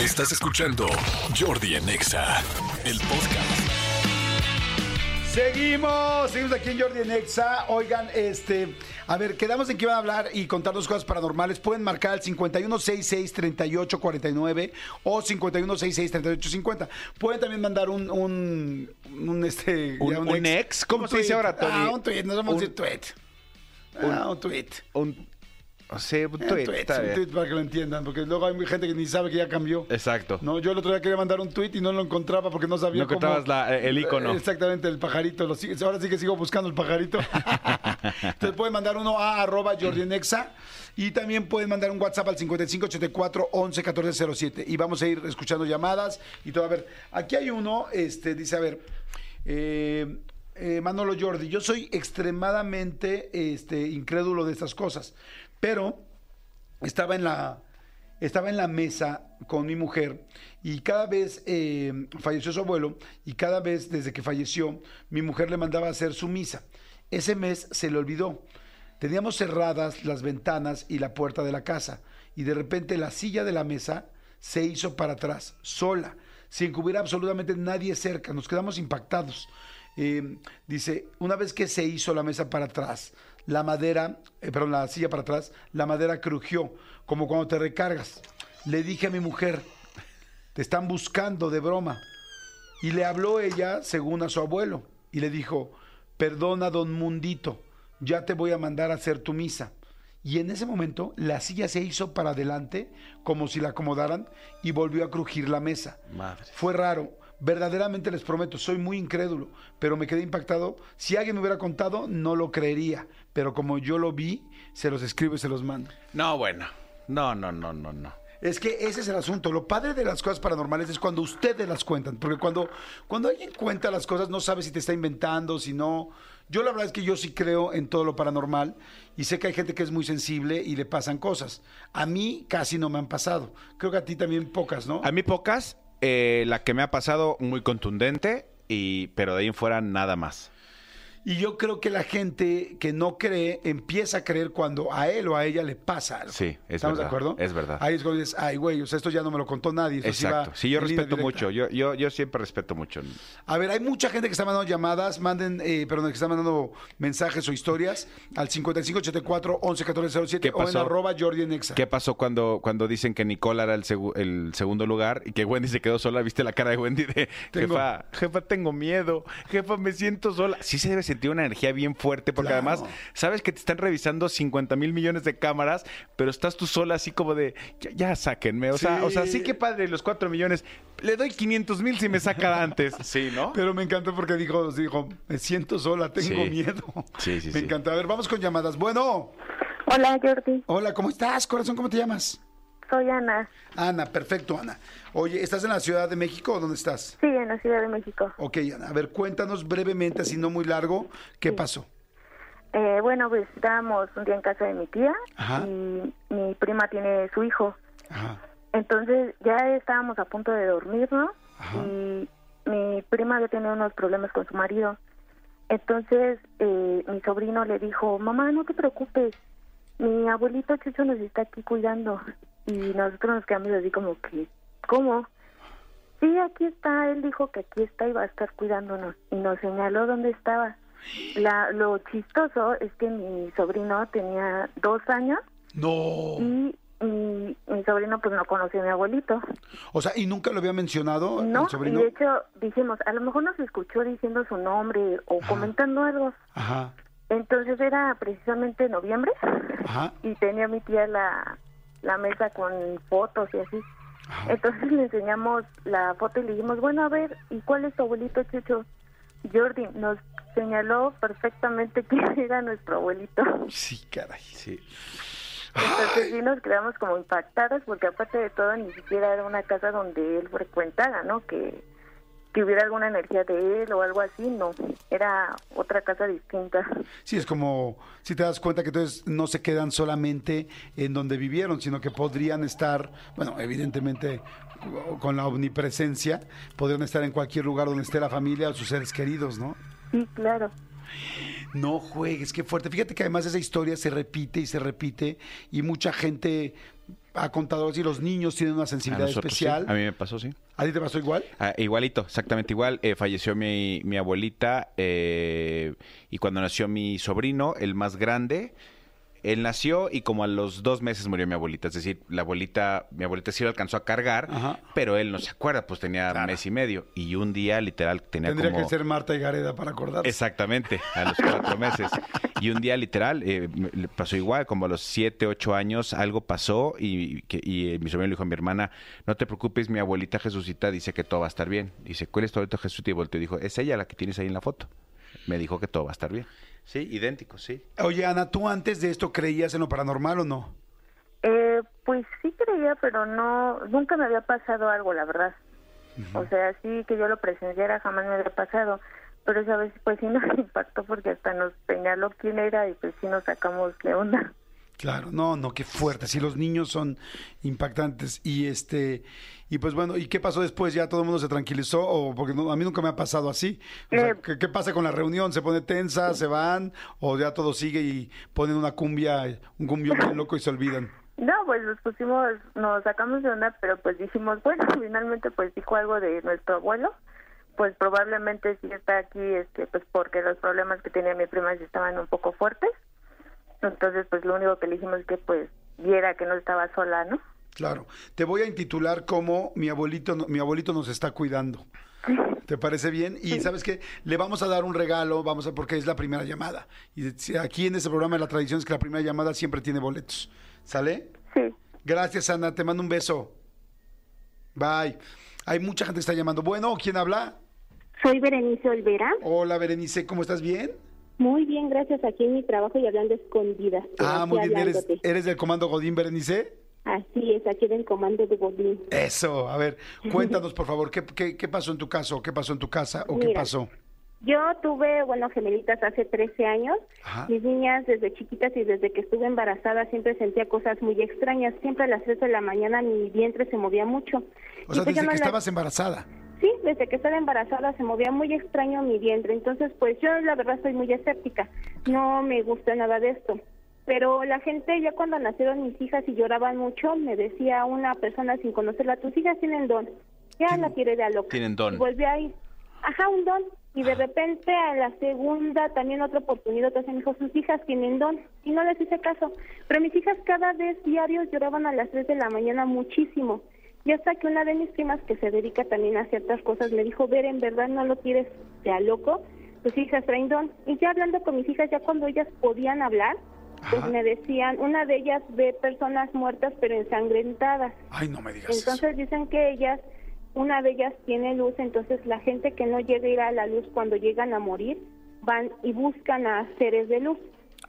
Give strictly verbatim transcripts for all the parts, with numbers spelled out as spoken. Estás escuchando Jordi en Exa, el podcast. Seguimos, seguimos aquí en Jordi en Exa. Oigan, este, a ver, quedamos en que iban a hablar y contarnos cosas paranormales. Pueden marcar al cincuenta y uno sesenta y seis, treinta y ocho cuarenta y nueve o cincuenta y uno sesenta y seis, treinta y ocho cincuenta. Pueden también mandar un, un, un este... Un, un, un ex, ¿cómo se dice ahora, Tony? Ah, un tweet, nos vamos un, a decir tweet. Un, ah, un tweet. Un, o sea, un tweet, un tweet, un tweet para que lo entiendan, porque luego hay gente que ni sabe que ya cambió. Exacto. No, yo el otro día quería mandar un tweet y no lo encontraba porque no sabía no cómo. No encontrabas la, el icono. Exactamente, el pajarito. Lo, ahora sí que sigo buscando el pajarito. Entonces pueden mandar uno a arroba Jordi en Exa y también pueden mandar un WhatsApp al cincuenta y cinco ochenta y cuatro once catorce cero siete y vamos a ir escuchando llamadas y todo. A ver, aquí hay uno, este, dice, a ver, eh, eh, Manolo Jordi, yo soy extremadamente este, incrédulo de estas cosas. Pero estaba en la, estaba en la mesa con mi mujer y cada vez eh, falleció su abuelo y cada vez desde que falleció mi mujer le mandaba a hacer su misa. Ese mes se le olvidó. Teníamos cerradas las ventanas y la puerta de la casa y de repente la silla de la mesa se hizo para atrás, sola, sin que hubiera absolutamente nadie cerca. Nos quedamos impactados. Eh, dice, una vez que se hizo la mesa para atrás, la madera, eh, perdón, la silla para atrás, la madera crujió, como cuando te recargas. Le dije a mi mujer, te están buscando de broma. Y le habló ella, según a su abuelo, y le dijo, perdona, don Mundito, ya te voy a mandar a hacer tu misa. Y en ese momento, la silla se hizo para adelante, como si la acomodaran, y volvió a crujir la mesa. Madre. Fue raro. Verdaderamente les prometo, soy muy incrédulo, pero me quedé impactado. Si alguien me hubiera contado, no lo creería. Pero como yo lo vi, se los escribo y se los mando. No, bueno. No, no, no, no, no. Es que ese es el asunto. Lo padre de las cosas paranormales es cuando ustedes las cuentan. Porque cuando, cuando alguien cuenta las cosas, no sabe si te está inventando, si no... Yo la verdad es que yo sí creo en todo lo paranormal y sé que hay gente que es muy sensible y le pasan cosas. A mí casi no me han pasado. Creo que a ti también pocas, ¿no? A mí pocas. Eh, la que me ha pasado muy contundente, y, pero de ahí en fuera nada más. Y yo creo que la gente que no cree empieza a creer cuando a él o a ella le pasa algo. Sí, es ¿Estamos verdad, de acuerdo? Es verdad. Ahí es cuando dices, ay, güey, o sea, esto ya no me lo contó nadie. Eso Exacto. Sí, sí, yo respeto mucho. Yo, yo, yo siempre respeto mucho. A ver, hay mucha gente que está mandando llamadas, manden, eh, perdón, que está mandando mensajes o historias al cincuenta y cinco ochenta y cuatro once catorce cero siete o en arroba Jordi en Exa. ¿Qué pasó cuando, cuando dicen que Nicole era el, segu, el segundo lugar y que Wendy se quedó sola? ¿Viste la cara de Wendy de tengo... jefa, jefa, tengo miedo, jefa, me siento sola? Sí se debe sentir. Tiene una energía bien fuerte porque claro. Además sabes que te están revisando cincuenta mil millones de cámaras, pero estás tú sola así como de, ya, ya sáquenme. O, sí. Sea, o sea, sí que padre, los cuatro millones, le doy quinientos mil si me saca antes. Sí, ¿no? Pero me encantó porque dijo, dijo me siento sola, tengo sí. miedo. Sí, sí, me sí. encanta. A ver, vamos con llamadas. Bueno. Hola, Jordi. Hola, ¿cómo estás, corazón? ¿Cómo te llamas? Soy Ana. Ana, perfecto, Ana. Oye, ¿estás en la Ciudad de México o dónde estás? Sí, en la Ciudad de México. Ok, Ana, a ver, cuéntanos brevemente, así no muy largo, ¿qué sí. pasó? Eh, bueno, pues estábamos un día en casa de mi tía. Ajá. Y mi prima tiene su hijo. Ajá. Entonces ya estábamos a punto de dormirnos, ¿no? Y mi prima había tenido unos problemas con su marido. Entonces eh, mi sobrino le dijo, mamá, no te preocupes, mi abuelito Chucho nos está aquí cuidando. Y nosotros nos quedamos así como que, ¿cómo? Sí, aquí está, él dijo que aquí está y va a estar cuidándonos. Y nos señaló dónde estaba. La, lo chistoso es que mi sobrino tenía dos años. ¡No! Y, y mi sobrino pues no conocía a mi abuelito. O sea, ¿y nunca lo había mencionado? No, el sobrino? Y de hecho dijimos, a lo mejor nos escuchó diciendo su nombre o Ajá. comentando algo. Ajá. Entonces era precisamente noviembre. Ajá. Y tenía mi tía la... la mesa con fotos y así. Ajá. Entonces le enseñamos la foto y le dijimos, bueno, a ver, ¿y cuál es tu abuelito Chucho? Jordi nos señaló perfectamente quién era nuestro abuelito. Sí, caray, sí. Entonces sí nos quedamos como impactadas porque aparte de todo ni siquiera era una casa donde él frecuentara, ¿no? Que, que hubiera alguna energía de él o algo así, no. Era otra casa distinta. Sí, es como si te das cuenta que entonces no se quedan solamente en donde vivieron, sino que podrían estar, bueno, evidentemente con la omnipresencia, podrían estar en cualquier lugar donde esté la familia o sus seres queridos, ¿no? Sí, claro. No juegues, qué fuerte. Fíjate que además esa historia se repite y se repite y mucha gente a contadores y los niños tienen una sensibilidad a nosotros, especial. Sí. A mí me pasó, sí. ¿A ti te pasó igual? Ah, igualito, exactamente igual. Eh, falleció mi, mi abuelita eh, y cuando nació mi sobrino, el más grande, él nació y como a los dos meses murió mi abuelita. Es decir, la abuelita, mi abuelita sí lo alcanzó a cargar, ajá, pero él no se acuerda, pues tenía claro. mes y medio. Y un día, literal, tenía Tendría como... Tendría que ser Marta y Gareda para acordarse. Exactamente, a los cuatro meses. Y un día, literal, eh, pasó igual, como a los siete, ocho años, algo pasó y, y, y mi sobrino le dijo a mi hermana, no te preocupes, mi abuelita Jesucita dice que todo va a estar bien. Dice, ¿cuál es tu abuelita Jesucita? Y volteó y dijo, es ella la que tienes ahí en la foto. Me dijo que todo va a estar bien. Sí, idéntico, sí. Oye, Ana, ¿tú antes de esto creías en lo paranormal o no? Eh, pues sí creía, pero no, nunca me había pasado algo, la verdad. Uh-huh. O sea, sí que yo lo presenciara, jamás me había pasado. Pero esa vez, pues sí nos impactó porque hasta nos señaló quién era y pues sí nos sacamos de onda. Claro, no, no, qué fuerte. Sí, los niños son impactantes. Y este, y pues bueno, ¿y qué pasó después? ¿Ya todo el mundo se tranquilizó? O porque no, a mí nunca me ha pasado así. O eh, sea, ¿qué, ¿Qué pasa con la reunión? ¿Se pone tensa? ¿Se van? ¿O ya todo sigue y ponen una cumbia, un cumbión bien loco y se olvidan? No, pues nos pusimos, nos sacamos de onda, pero pues dijimos, bueno, finalmente pues dijo algo de nuestro abuelo. Pues probablemente sí está aquí, este, pues porque los problemas que tenía mi prima estaban un poco fuertes. Entonces, pues lo único que le dijimos es que pues viera que no estaba sola, ¿no? Claro. Te voy a intitular como Mi abuelito mi abuelito nos está cuidando. ¿Te parece bien? Y ¿sabes qué? Le vamos a dar un regalo, vamos a porque es la primera llamada. Y aquí en este programa la tradición es que la primera llamada siempre tiene boletos. ¿Sale? Sí. Gracias, Ana. Te mando un beso. Bye. Hay mucha gente que está llamando. Bueno, ¿quién habla? Soy Berenice Olvera. Hola, Berenice. ¿Cómo estás? ¿Bien? Muy bien, gracias. Aquí en mi trabajo y hablando escondidas. Ah, muy bien. ¿Eres, ¿Eres del Comando Godín, Berenice? Así es, aquí del Comando de Godín. Eso, a ver, cuéntanos, por favor, ¿qué, qué, qué pasó en tu caso? ¿Qué pasó en tu casa? ¿O Mira, qué pasó? Yo tuve, bueno, gemelitas hace trece años. Ajá. Mis niñas desde chiquitas y desde que estuve embarazada siempre sentía cosas muy extrañas. Siempre a las tres de la mañana mi vientre se movía mucho. O sea, desde que la... estabas embarazada. Sí, desde que estaba embarazada se movía muy extraño mi vientre, entonces pues yo la verdad soy muy escéptica, no me gusta nada de esto, pero la gente ya cuando nacieron mis hijas y lloraban mucho, me decía una persona sin conocerla, tus hijas tienen don, ya la quiere de a loca. Tienen don. Y volví a ir, ajá, un don, y de repente a la segunda también otra oportunidad, entonces me dijo, sus hijas tienen don, y no les hice caso, pero mis hijas cada vez diarios lloraban a las tres de la mañana muchísimo. Y hasta que una de mis primas que se dedica también a ciertas cosas me dijo, Ver, en verdad no lo quieres, te a loco, tus hijas traen don. Y ya hablando con mis hijas, ya cuando ellas podían hablar, pues ajá, me decían, una de ellas ve personas muertas pero ensangrentadas. Ay, no me digas Entonces eso. Dicen que ellas, una de ellas tiene luz, entonces la gente que no llega a ir a la luz cuando llegan a morir, van y buscan a seres de luz.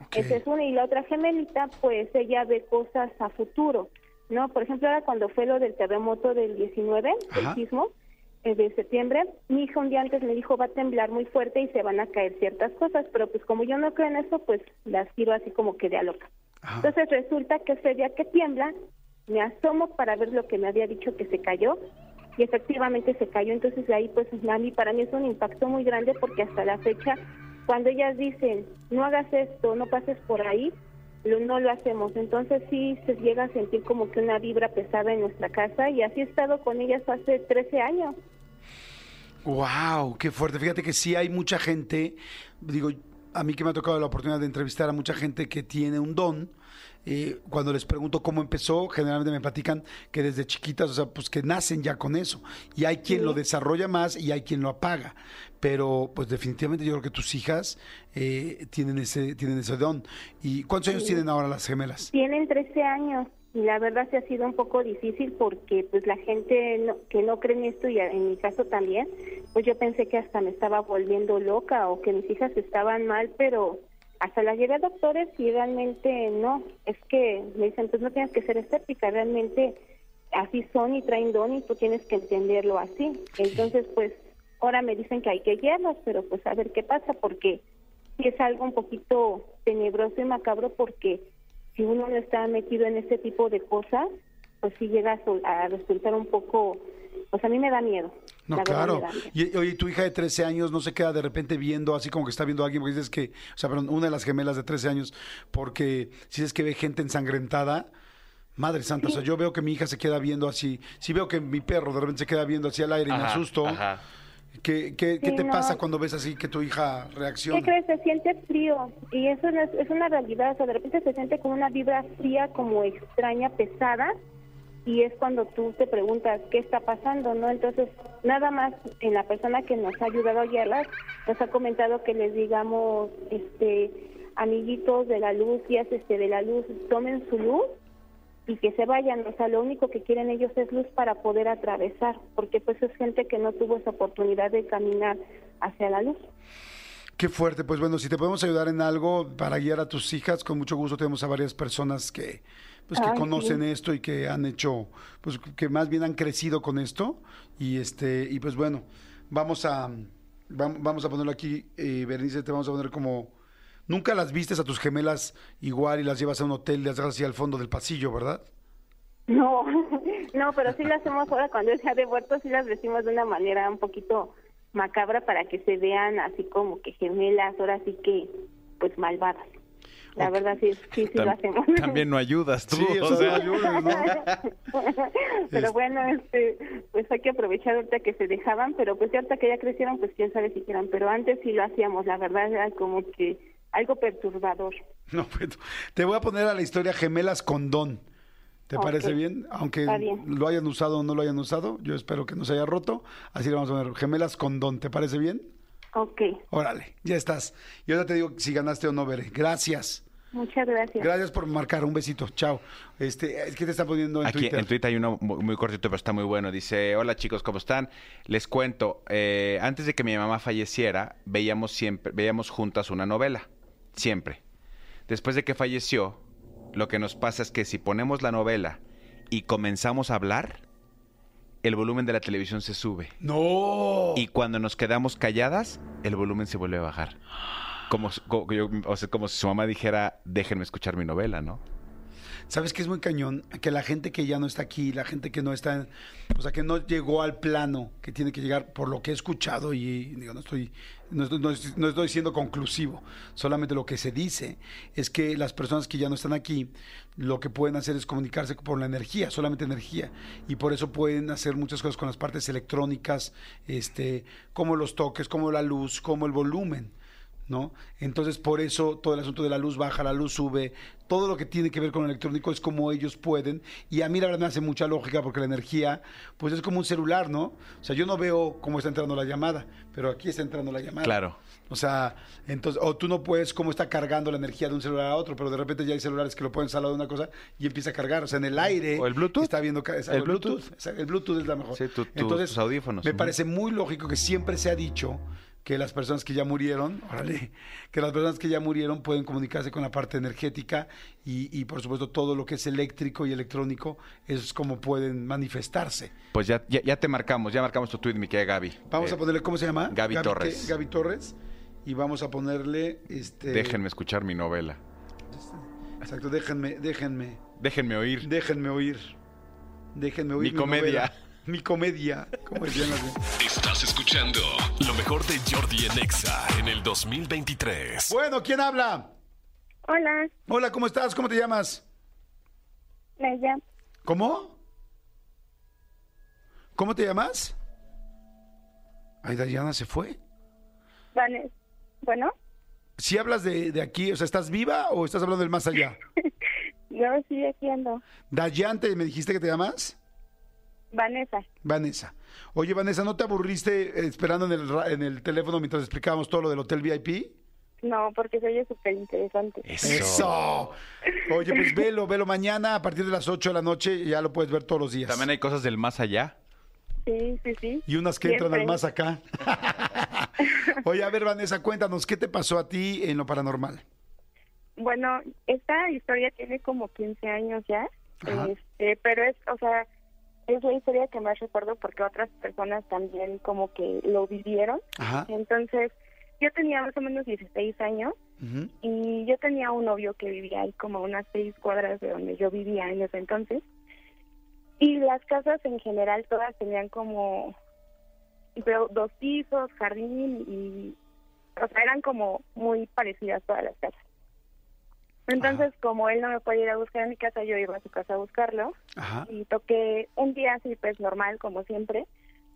Okay. Esa es una. Y la otra gemelita, pues ella ve cosas a futuro. No, por ejemplo, ahora cuando fue lo del terremoto del diecinueve, ajá, el sismo de septiembre, mi hija un día antes me dijo, va a temblar muy fuerte y se van a caer ciertas cosas, pero pues como yo no creo en eso, pues las tiro así como que de a loca. Ajá. Entonces resulta que ese día que tiembla, me asomo para ver lo que me había dicho que se cayó, y efectivamente se cayó, entonces ahí pues a mí, para mí es un impacto muy grande, porque hasta la fecha, cuando ellas dicen, no hagas esto, no pases por ahí, no lo hacemos, entonces sí se llega a sentir como que una vibra pesada en nuestra casa y así he estado con ellas hace trece años. ¡Wow! ¡Qué fuerte! Fíjate que sí hay mucha gente, digo, a mí que me ha tocado la oportunidad de entrevistar a mucha gente que tiene un don, eh, cuando les pregunto cómo empezó, generalmente me platican que desde chiquitas, o sea, pues que nacen ya con eso, y hay quien sí lo desarrolla más y hay quien lo apaga, pero pues definitivamente yo creo que tus hijas eh, tienen ese tienen ese don. ¿Y cuántos años sí tienen ahora las gemelas? Tienen trece años, y la verdad sí ha sido un poco difícil porque pues la gente no, que no cree en esto, y en mi caso también, pues yo pensé que hasta me estaba volviendo loca o que mis hijas estaban mal, pero hasta las llevé a doctores y realmente no, es que me dicen, pues no tienes que ser escéptica, realmente así son y traen don y tú tienes que entenderlo así. Entonces pues ahora me dicen que hay que guiarlos, pero pues a ver qué pasa, porque es algo un poquito tenebroso y macabro, porque si uno no está metido en este tipo de cosas, pues sí llega a, a resultar un poco, pues a mí me da miedo. No, claro. Y oye, tu hija de trece años no se queda de repente viendo, así como que está viendo a alguien, porque dices que, o sea, perdón, una de las gemelas de trece años, porque si es que ve gente ensangrentada, Madre santa, sí. O sea, yo veo que mi hija se queda viendo así. Sí veo que mi perro de repente se queda viendo así al aire, ajá, y me asusto. Ajá. ¿Qué, qué, sí, qué te no. pasa cuando ves así que tu hija reacciona? ¿Qué crees? Se siente frío, y eso es, es una realidad. O sea, de repente se siente con una vibra fría, como extraña, pesada, y es cuando tú te preguntas qué está pasando, ¿no? Entonces, nada más en la persona que nos ha ayudado a guiarlas, nos ha comentado que les digamos, este, amiguitos de la luz, guías este, de la luz, tomen su luz y que se vayan. O sea, lo único que quieren ellos es luz para poder atravesar, porque pues es gente que no tuvo esa oportunidad de caminar hacia la luz. Qué fuerte. Pues bueno, si te podemos ayudar en algo para guiar a tus hijas, con mucho gusto. Tenemos a varias personas que pues que Ay, conocen sí. esto y que han hecho, pues que más bien han crecido con esto, y este y pues bueno, vamos a vamos a ponerlo aquí, eh, Berenice, te vamos a poner como... Nunca las vistes a tus gemelas igual y las llevas a un hotel y las dejas así al fondo del pasillo, ¿verdad? No, no, pero sí las hacemos ahora cuando se ha devuelto, sí las vestimos de una manera un poquito macabra para que se vean así como que gemelas, ahora sí que pues malvadas. La okay. verdad sí, sí, sí Tam, lo hacemos. También no ayudas tú. Sí, o sea, no ayudas, ¿no? Pero bueno, este, pues hay que aprovechar ahorita que se dejaban, pero pues ahorita que ya crecieron, pues quién sabe si quieran, pero antes sí lo hacíamos, la verdad era como que algo perturbador. No, pues, te voy a poner a la historia Gemelas Condón. ¿Te okay. parece bien? Aunque bien. lo hayan usado o no lo hayan usado, yo espero que no se haya roto. Así le vamos a poner, Gemelas Condón. ¿Te parece bien? Ok. Órale, ya estás. Y ahora te digo si ganaste o no, Bere. Gracias. Muchas gracias. Gracias por marcar. Un besito. Chao. Este, es que te está poniendo en Aquí, Twitter. En Twitter hay uno muy, muy cortito, pero está muy bueno. Dice: hola chicos, ¿cómo están? Les cuento, eh, antes de que mi mamá falleciera, veíamos siempre, veíamos juntas una novela. Siempre. Después de que falleció, lo que nos pasa es que si ponemos la novela y comenzamos a hablar, el volumen de la televisión se sube. ¡No! Y cuando nos quedamos calladas, el volumen se vuelve a bajar. Como, como, yo, o sea, como si su mamá dijera, déjenme escuchar mi novela, ¿no? ¿Sabes qué es muy cañón? Que la gente que ya no está aquí, la gente que no está, o sea, que no llegó al plano que tiene que llegar, por lo que he escuchado, y digo, no estoy, no estoy, no estoy, no estoy siendo conclusivo, solamente lo que se dice es que las personas que ya no están aquí, lo que pueden hacer es comunicarse por la energía, solamente energía, y por eso pueden hacer muchas cosas con las partes electrónicas, este, como los toques, como la luz, como el volumen, ¿no? Entonces, por eso todo el asunto de la luz baja, la luz sube, todo lo que tiene que ver con el electrónico es como ellos pueden. Y a mí la verdad me hace mucha lógica, porque la energía pues es como un celular, ¿no? O sea, yo no veo cómo está entrando la llamada, pero aquí está entrando la llamada. Claro. O sea, entonces, o tú no puedes cómo está cargando la energía de un celular a otro, pero de repente ya hay celulares que lo ponen al lado de una cosa y empieza a cargar. O sea, en el aire. O el Bluetooth. Está viendo, es, el, el Bluetooth. Bluetooth. El Bluetooth es la mejor. Sí, tu, tu, entonces, tus audífonos. Me parece muy lógico que siempre se ha dicho que las personas que ya murieron, órale, que las personas que ya murieron pueden comunicarse con la parte energética y, y por supuesto todo lo que es eléctrico y electrónico, eso es como pueden manifestarse. Pues ya, ya, ya te marcamos, ya marcamos tu tweet, mi querida Gaby. Vamos eh, a ponerle, ¿cómo se llama? Gaby, Gaby Torres. Que, Gaby Torres, y vamos a ponerle... este. Déjenme escuchar mi novela. Exacto, déjenme, déjenme. Déjenme oír. Déjenme oír. Déjenme oír mi, mi comedia. Novela. Mi comedia, como decían las de... Estás escuchando lo mejor de Jordi en Exa en el dos mil veintitrés. Bueno, ¿quién habla? Hola. Hola, ¿cómo estás? ¿Cómo te llamas? Naya. ¿Cómo? ¿Cómo te llamas? Ay, Dayana se fue. Vale. Bueno. Si hablas de, de aquí, o sea, ¿estás viva o estás hablando del más allá? Yo sí, aquí ando. Dayan, ¿me dijiste que te llamas? Vanessa. Vanessa. Oye, Vanessa, ¿no te aburriste esperando en el, en el teléfono mientras explicábamos todo lo del Hotel V I P? No, porque se oye súper interesante. Eso. ¡Eso! Oye, pues velo, velo mañana a partir de las ocho de la noche, ya lo puedes ver todos los días. También hay cosas del más allá. Sí, sí, sí. Y unas que Siempre. entran al más acá. Oye, a ver, Vanessa, cuéntanos, ¿qué te pasó a ti en lo paranormal? Bueno, esta historia tiene como quince años ya, este, pero es, o sea... es la historia que más recuerdo porque otras personas también como que lo vivieron. Ajá. Entonces, yo tenía más o menos dieciséis años, uh-huh, y yo tenía un novio que vivía ahí como unas seis cuadras de donde yo vivía en ese entonces. Y las casas en general todas tenían como dos pisos, jardín y... o sea, eran como muy parecidas todas las casas. Entonces, ajá, como él no me podía ir a buscar a mi casa, yo iba a su casa a buscarlo. Ajá. Y toqué un día así, pues normal, como siempre.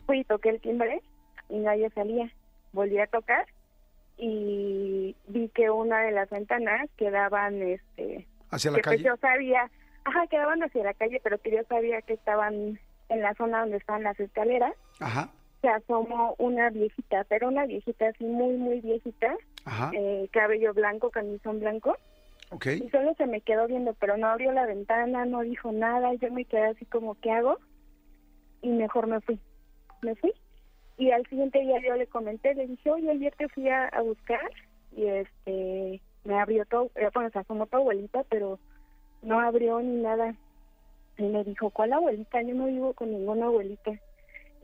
Fui y toqué el timbre y nadie salía. Volví a tocar y vi que una de las ventanas quedaban... este ¿hacia la que calle? Pues yo sabía, ajá, quedaban hacia la calle, pero que yo sabía que estaban en la zona donde estaban las escaleras. Ajá. Se asomó una viejita, pero una viejita así muy, muy viejita. Ajá. Eh, cabello blanco, camisón blanco. Okay. Y solo se me quedó viendo, pero no abrió la ventana, no dijo nada. Yo me quedé así como, ¿qué hago? Y mejor me fui. Me fui. Y al siguiente día yo le comenté, le dije, oye, ayer te fui a, a buscar. Y este, me abrió todo, bueno, se asomó tu abuelita, pero no abrió ni nada. Y me dijo, ¿cuál abuelita? Yo no vivo con ninguna abuelita.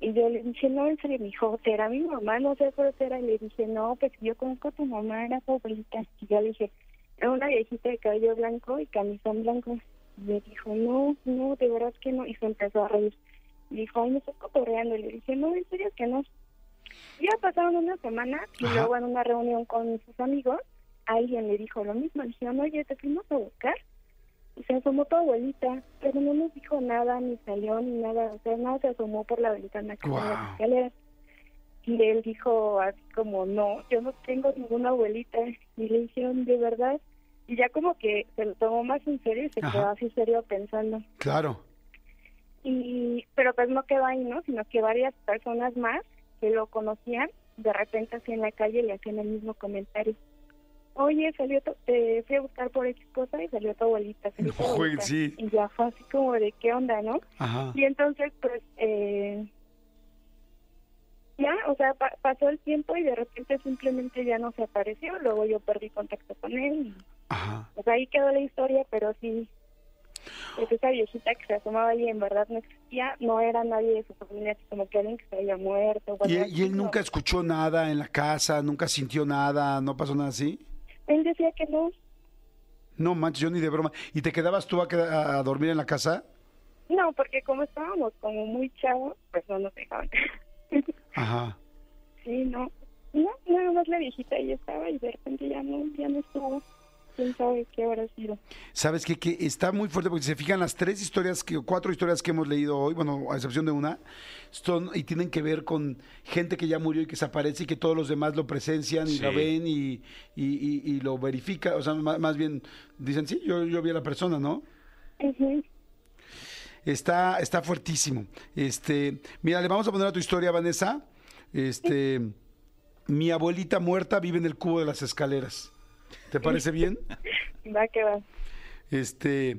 Y yo le dije, no, en serio, me dijo, ¿será mi mamá? No sé, pero será. Y le dije, no, pues yo conozco a tu mamá, era tu abuelita. Y yo le dije, era una viejita de cabello blanco y camisón blanco. Me dijo, no, no, de verdad que no. Y se empezó a reír. Dijo, ay, me estoy cotorreando. Y le dije, no, en serio que no. Ya pasaron una semana y, ajá, luego en una reunión con sus amigos, alguien le dijo lo mismo. Le dijeron, oye, te fuimos a buscar. Y se asomó tu abuelita, pero no nos dijo nada, ni salió, ni nada. O sea, no, se asomó por la ventana que, wow, tenía las escaleras. Y él dijo así como, no, yo no tengo ninguna abuelita. Y le dijeron, ¿de verdad? Y ya como que se lo tomó más en serio y se, ajá, quedó así serio pensando. Claro. Y pero pues no quedó ahí, ¿no? Sino que varias personas más que lo conocían, de repente así en la calle le hacían el mismo comentario. Oye, salió tu, te fui a buscar por X cosa y salió tu abuelita. Salió tu abuelita. No, sí. Y ya fue así como de, ¿qué onda, no? Ajá. Y entonces, pues... eh, ya, o sea, pa- pasó el tiempo y de repente simplemente ya no se apareció. Luego yo perdí contacto con él. Y, ajá, pues ahí quedó la historia, pero sí, pues esa viejita que se asomaba ahí en verdad no existía. No era nadie de su familia, así como que alguien que se había muerto. ¿Y, ¿Y él nunca escuchó nada en la casa? ¿Nunca sintió nada? ¿No pasó nada así? Él decía que no. No manches, yo ni de broma. ¿Y te quedabas tú a, qued- a dormir en la casa? No, porque como estábamos como muy chavos, pues no nos dejaban. Ajá. Sí, no. No, nada más la viejita ahí estaba y de repente ya no, ya no estuvo. ¿Quién sabe qué habrá sido? ¿Sabes qué? Que está muy fuerte porque si se fijan las tres historias, que cuatro historias que hemos leído hoy, bueno, a excepción de una, son y tienen que ver con gente que ya murió y que desaparece y que todos los demás lo presencian, sí, y lo ven y, y, y, y lo verifican. O sea, más, más bien dicen, sí, yo, yo vi a la persona, ¿no? Ajá. Uh-huh. Está, está fuertísimo. Este, mira, le vamos a poner a tu historia, Vanessa. Este, sí. Mi abuelita muerta vive en el cubo de las escaleras. ¿Te parece bien? Va que va. Este,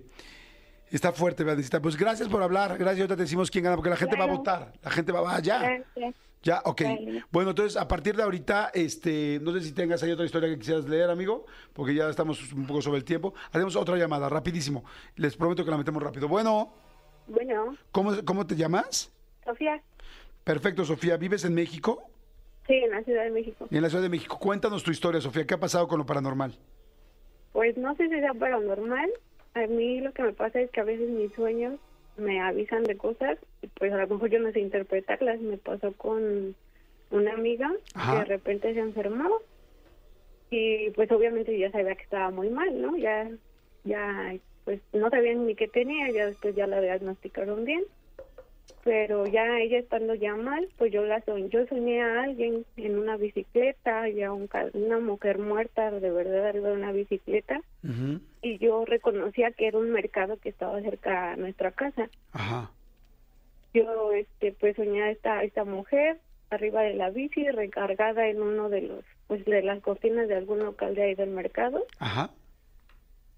está fuerte, Vanessa. Pues gracias por hablar. Gracias. Ahorita te decimos quién gana, porque la gente, claro, va a votar. La gente va a ya. Gracias. Ya, ok. Vale. Bueno, entonces, a partir de ahorita, este, no sé si tengas ahí otra historia que quisieras leer, amigo, porque ya estamos un poco sobre el tiempo. Haremos otra llamada, rapidísimo. Les prometo que la metemos rápido. Bueno. Bueno. ¿Cómo, ¿Cómo te llamas? Sofía. Perfecto, Sofía. ¿Vives en México? Sí, en la Ciudad de México. En la Ciudad de México. Cuéntanos tu historia, Sofía. ¿Qué ha pasado con lo paranormal? Pues no sé si sea paranormal. A mí lo que me pasa es que a veces mis sueños me avisan de cosas y pues a lo mejor yo no sé interpretarlas. Me pasó con una amiga, ajá, que de repente se enfermó y pues obviamente ya sabía que estaba muy mal, ¿no? Ya, ya... pues no sabían ni qué tenía, ya después ya la diagnosticaron bien, pero ya ella estando ya mal, pues yo la soñé, yo soñé a alguien en una bicicleta, ya un, una mujer muerta de verdad arriba de una bicicleta, uh-huh, y yo reconocía que era un mercado que estaba cerca a nuestra casa. Ajá. Yo este pues soñé a esta, esta mujer arriba de la bici, recargada en uno de los, pues de las cortinas de algún local de ahí del mercado. Ajá.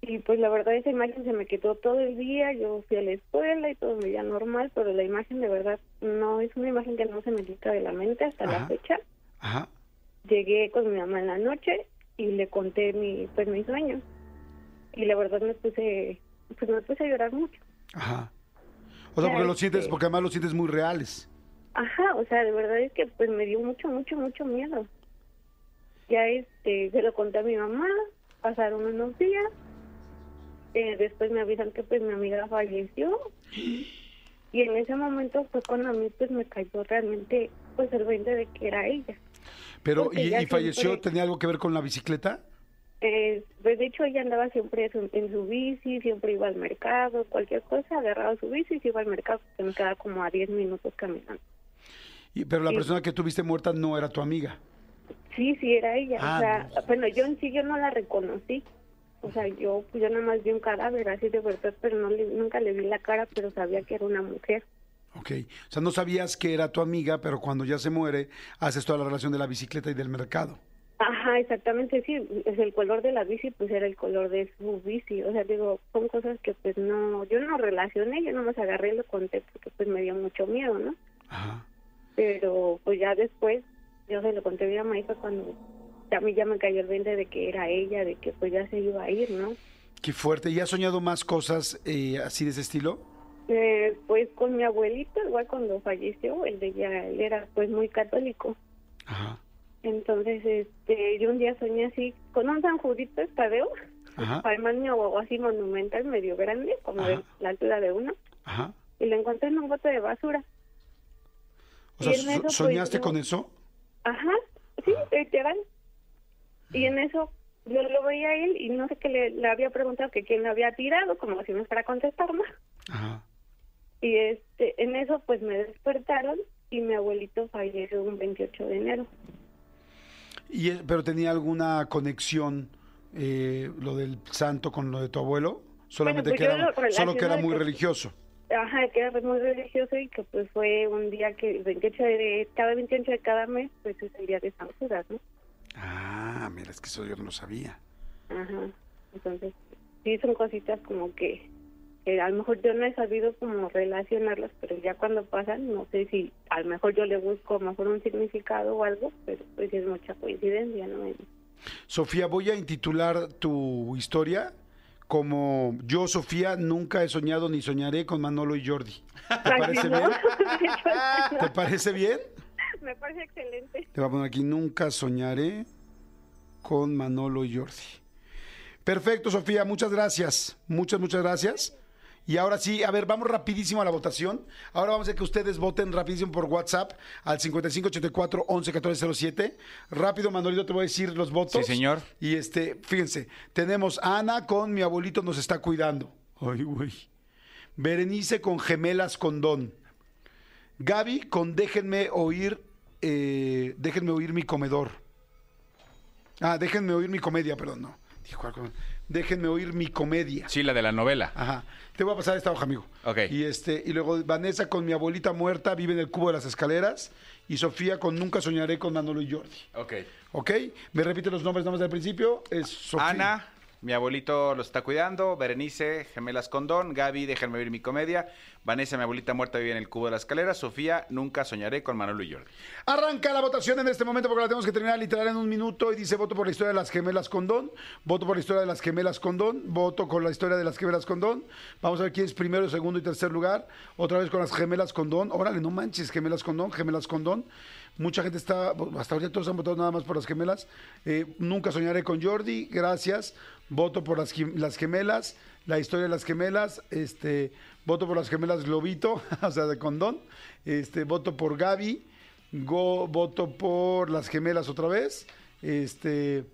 Y pues la verdad esa imagen se me quedó todo el día, yo fui a la escuela y todo me veía normal, pero la imagen de verdad no es una imagen que no se me quita de la mente hasta, ajá, la fecha. Ajá. Llegué con mi mamá en la noche y le conté mi pues mis sueños. Y la verdad me puse, pues me puse a llorar mucho. Ajá. O sea, porque, ay, lo sientes, porque además lo sientes muy reales. Ajá, o sea, de verdad es que pues me dio mucho, mucho, mucho miedo. Ya este, se lo conté a mi mamá, pasaron unos días. Eh, después me avisan que pues mi amiga falleció y en ese momento fue cuando a mí pues me cayó realmente pues el veinte de que era ella. Pero, porque ¿y, ella y falleció siempre... tenía algo que ver con la bicicleta? Eh, pues de hecho ella andaba siempre en, en su bici, siempre iba al mercado, cualquier cosa, agarraba su bici y se iba al mercado, que me quedaba como a diez minutos caminando. Y, pero la sí. persona que tuviste muerta no era tu amiga. Sí, sí, era ella. Ah, o sea, no. Bueno, yo en sí yo no la reconocí. O sea, yo yo nada más vi un cadáver así de verdad, pero no le, nunca le vi la cara, pero sabía que era una mujer. Ok, o sea, no sabías que era tu amiga, pero cuando ya se muere, haces toda la relación de la bicicleta y del mercado. Ajá, exactamente, sí, es el color de la bici, pues era el color de su bici, o sea, digo, son cosas que pues no, yo no relacioné, yo nomás agarré y lo conté porque pues me dio mucho miedo, ¿no? Ajá. Pero pues ya después, yo se lo conté a mi hija cuando a mí ya me cayó el veinte de que era ella, de que pues ya se iba a ir, ¿no? Qué fuerte. ¿Y has soñado más cosas eh, así de ese estilo? Eh, pues con mi abuelito, igual cuando falleció, el de ella, él era pues muy católico. Ajá. Entonces, este, yo un día soñé así, con un San Judito Tadeo, palmaño o así monumental, medio grande, como de la altura de uno, Ajá. y lo encontré en un bote de basura. O sea, eso, ¿soñaste pues, con yo... eso? Ajá, sí, Ajá. literal. Y en eso, yo lo veía a él y no sé qué le, le había preguntado que quién lo había tirado, como si no fuera a contestar más. Ajá. Y este, en eso, pues me despertaron y mi abuelito falleció un veintiocho de enero. ¿Y pero tenía alguna conexión eh, lo del santo con lo de tu abuelo? Solamente bueno, pues que era, solo que era muy que, religioso. Ajá, que era muy religioso y que pues fue un día que el veintiocho de cada veintiocho de cada mes pues es el día de San Judas, ¿no? Ah, mira, es que eso yo no lo sabía. Ajá. Entonces, sí son cositas como que, que a lo mejor yo no he sabido como relacionarlas, pero ya cuando pasan, no sé si a lo mejor yo le busco a lo mejor un significado o algo, pero pues es mucha coincidencia, ¿no? Sofía, voy a intitular tu historia como Yo, Sofía, nunca he soñado ni soñaré con Manolo y Jordi. ¿Te parece bien? ¿Te parece bien? Me parece excelente. Te voy a poner aquí, nunca soñaré con Manolo y Jordi. Perfecto, Sofía, muchas gracias. Muchas, muchas gracias. Y ahora sí, a ver, vamos rapidísimo a la votación. Ahora vamos a hacer que ustedes voten rapidísimo por WhatsApp al cincuenta y cinco ochenta y cuatro once catorce cero siete. Rápido, Manolito, te voy a decir los votos. Sí, señor. Y este, fíjense, tenemos a Ana con Mi abuelito nos está cuidando. Ay, güey. Berenice con Gemelas con Don. Gaby con Déjenme oír... Eh, déjenme oír mi comedor. Ah, déjenme oír mi comedia, perdón, no. Déjenme oír mi comedia. Sí, la de la novela. Ajá. Te voy a pasar esta hoja, amigo. Ok. Y, este, y luego Vanessa con Mi abuelita muerta vive en el cubo de las escaleras. Y Sofía con Nunca soñaré con Manolo y Jordi. Ok. Ok. Me repite los nombres nomás del principio. Es Sofía. Ana, Mi abuelito los está cuidando. Berenice, Gemelas con Don. Gaby, Déjenme oír mi comedia. Vanessa, Mi abuelita muerta vive en el cubo de la escalera. Sofía, Nunca soñaré con Manolo y Jordi. Arranca la votación en este momento porque la tenemos que terminar literal en un minuto. Y dice, voto por la historia de las Gemelas con Don. Voto por la historia de las Gemelas con Don. Voto con la historia de las Gemelas con Don. Vamos a ver quién es primero, segundo y tercer lugar. Otra vez con las Gemelas con Don. Órale, no manches, Gemelas con Don, Gemelas con Don. Mucha gente está, hasta ahorita todos han votado nada más por las Gemelas. Eh, nunca soñaré con Jordi, gracias. Voto por las, las Gemelas, la historia de las Gemelas, este, voto por las Gemelas Globito, o sea, de condón, este, voto por Gaby, go, voto por las Gemelas otra vez, este,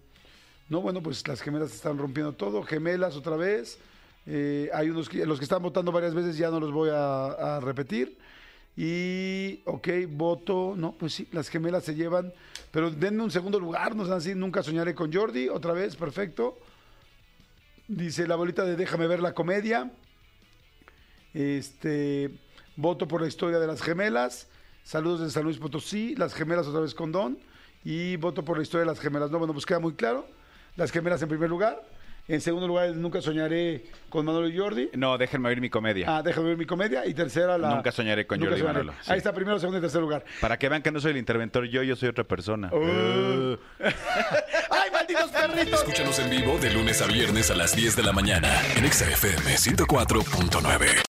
no, bueno, pues las Gemelas están rompiendo todo, Gemelas otra vez, eh, hay unos, los que están votando varias veces ya no los voy a, a repetir, y, ok, voto, no, pues sí, las Gemelas se llevan, pero denme un segundo lugar, no sean así, Nunca soñaré con Jordi, otra vez, perfecto. Dice la abuelita de Déjame ver la comedia. Este, voto por la historia de las Gemelas. Saludos de San Luis Potosí. Las Gemelas otra vez con Don. Y voto por la historia de las Gemelas. No, bueno, pues queda muy claro. Las Gemelas en primer lugar. En segundo lugar, Nunca soñaré con Manolo y Jordi. No, Déjenme oír mi comedia. Ah, Déjenme oír mi comedia. Y tercera, la... Nunca soñaré con Nunca Jordi soñaré. Manolo. Sí. Ahí está, primero, segundo y tercer lugar. Para que vean que no soy el interventor yo, yo soy otra persona. Uh. Uh. ¡Ay, malditos perritos! Escúchanos en vivo de lunes a viernes a las diez de la mañana en X F M ciento cuatro punto nueve.